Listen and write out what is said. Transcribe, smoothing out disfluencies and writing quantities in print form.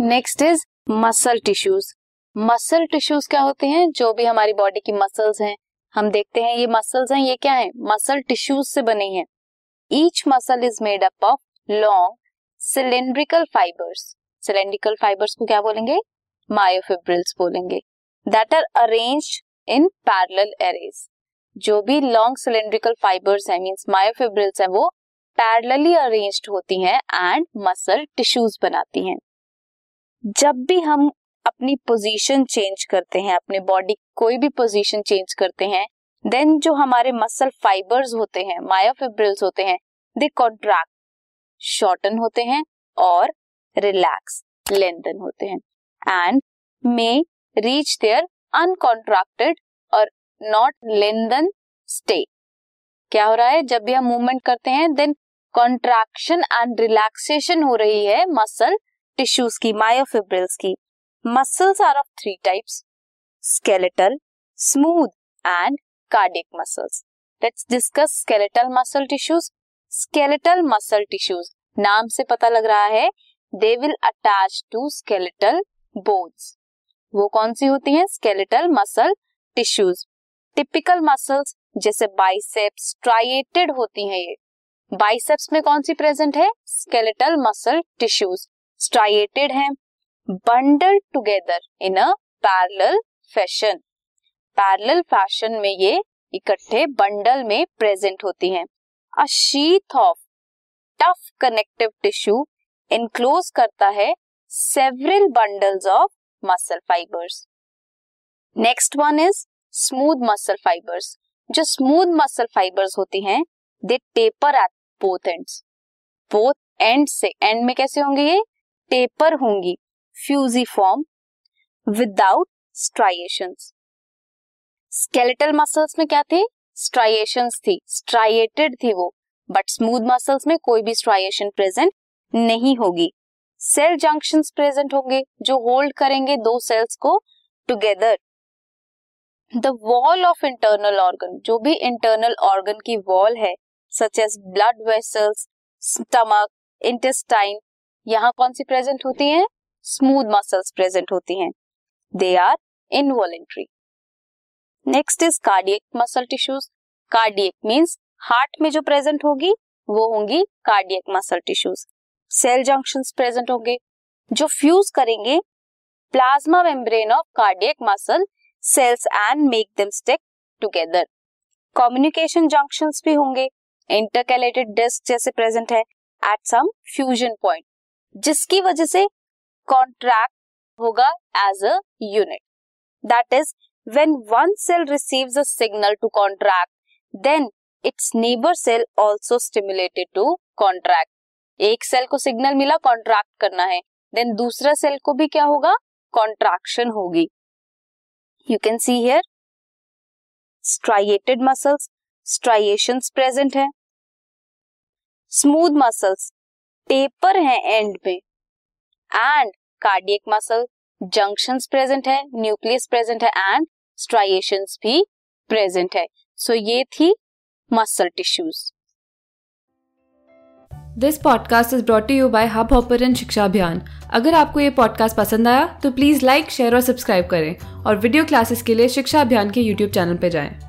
Next is muscle tissues. Muscle tissues क्या होते हैं? जो भी हमारी बॉडी की मसल्स हैं, हम देखते हैं ये मसल्स हैं, ये क्या है? मसल टिश्यूज से बने हैं। Each muscle is made up of long cylindrical fibres. Cylindrical fibres को क्या बोलेंगे? मायोफिब्रिल्स बोलेंगे। That are arranged in parallel arrays. जो भी लॉन्ग सिलेंड्रिकल फाइबर्स हैं मींस मायोफिब्रिल्स हैं, वो पैरेलली अरेंज्ड होती हैं एंड मसल टिश्यूज बनाती हैं। जब भी हम अपनी पोजीशन चेंज करते हैं, अपने बॉडी कोई भी पोजीशन चेंज करते हैं, देन जो हमारे मसल फाइबर्स होते हैं, मायोफिब्रिल्स होते हैं, दे कॉन्ट्रैक्ट, शॉर्टन होते हैं और रिलैक्स, लेंथन होते हैं and may reach their uncontracted और नॉट लेंथन स्टेट। क्या हो रहा है? जब भी हम मूवमेंट करते हैं देन कॉन्ट्रैक्शन एंड रिलैक्सेशन हो रही है मसल टिश्यूज की, मायोफिब्रिल्स की। Muscles are of 3 types, skeletal, smooth and cardiac muscles. Let's discuss skeletal muscle tissues. Skeletal muscle tissues नाम से पता लग रहा है they will attach to skeletal bones. वो कौन सी होती हैं? Skeletal muscle tissues. Typical muscles जैसे बाइसेप्स, striated होती हैं ये। बाइसेप्स में कौन सी प्रेजेंट है? Skeletal muscle tissues. स्ट्राइएटेड हैं, bundle together in a parallel fashion. Parallel fashion में ये इकट्ठे बंडल में प्रेजेंट होती हैं। A sheath of tough connective tissue enclose करता है several bundles of muscle fibres. Next one is smooth muscle fibres. जो स्मूथ मसल फाइबर्स होती हैं they taper at both ends. Both end से, एंड में कैसे होंगे ये? टेपर होंगी, fusiform, without striations. Skeletal muscles में क्या थे? स्ट्राइएशंस थी, स्ट्राइएटेड थी वो, बट स्मूथ मसल्स में कोई भी स्ट्राइएशन प्रेजेंट नहीं होगी। सेल जंक्शंस प्रेजेंट होंगे जो होल्ड करेंगे दो सेल्स को together. The wall of internal organ, जो भी इंटरनल ऑर्गन की वॉल है, such as blood vessels, stomach, intestine, यहाँ कौन सी प्रेजेंट होती हैं? स्मूथ मसल्स प्रेजेंट होती हैं। They are involuntary. Next is cardiac muscle tissues. Cardiac means heart में जो प्रेजेंट होगी वो होंगी cardiac muscle tissues. Cell junctions present होंगे जो फ्यूज करेंगे plasma membrane of cardiac muscle cells and make them stick together. Communication junctions भी होंगे, इंटरकैलेटेड डिस्क जैसे प्रेजेंट है एट सम फ्यूजन पॉइंट, जिसकी वजह से कॉन्ट्रैक्ट होगा as a unit. That is when one cell receives a signal to contract then its neighbour cell also stimulated to contract. एक cell को सिग्नल मिला contract करना है, देन दूसरा सेल को भी क्या होगा? कॉन्ट्रैक्शन होगी। You can see here striated muscles, striations present है। स्मूथ मसल्स टेपर हैं एंड में, and cardiac muscle junctions present है, न्यूक्लियस प्रेजेंट है एंड स्ट्राइएशंस भी प्रेजेंट है। सो ये थी muscle tissues. This podcast is brought to you by hub hopper and Shiksha Abhiyan. अगर आपको ये पॉडकास्ट पसंद आया तो प्लीज़ लाइक, शेयर और सब्सक्राइब करें और वीडियो क्लासेस के लिए शिक्षा अभियान के यूट्यूब चैनल पर जाएं।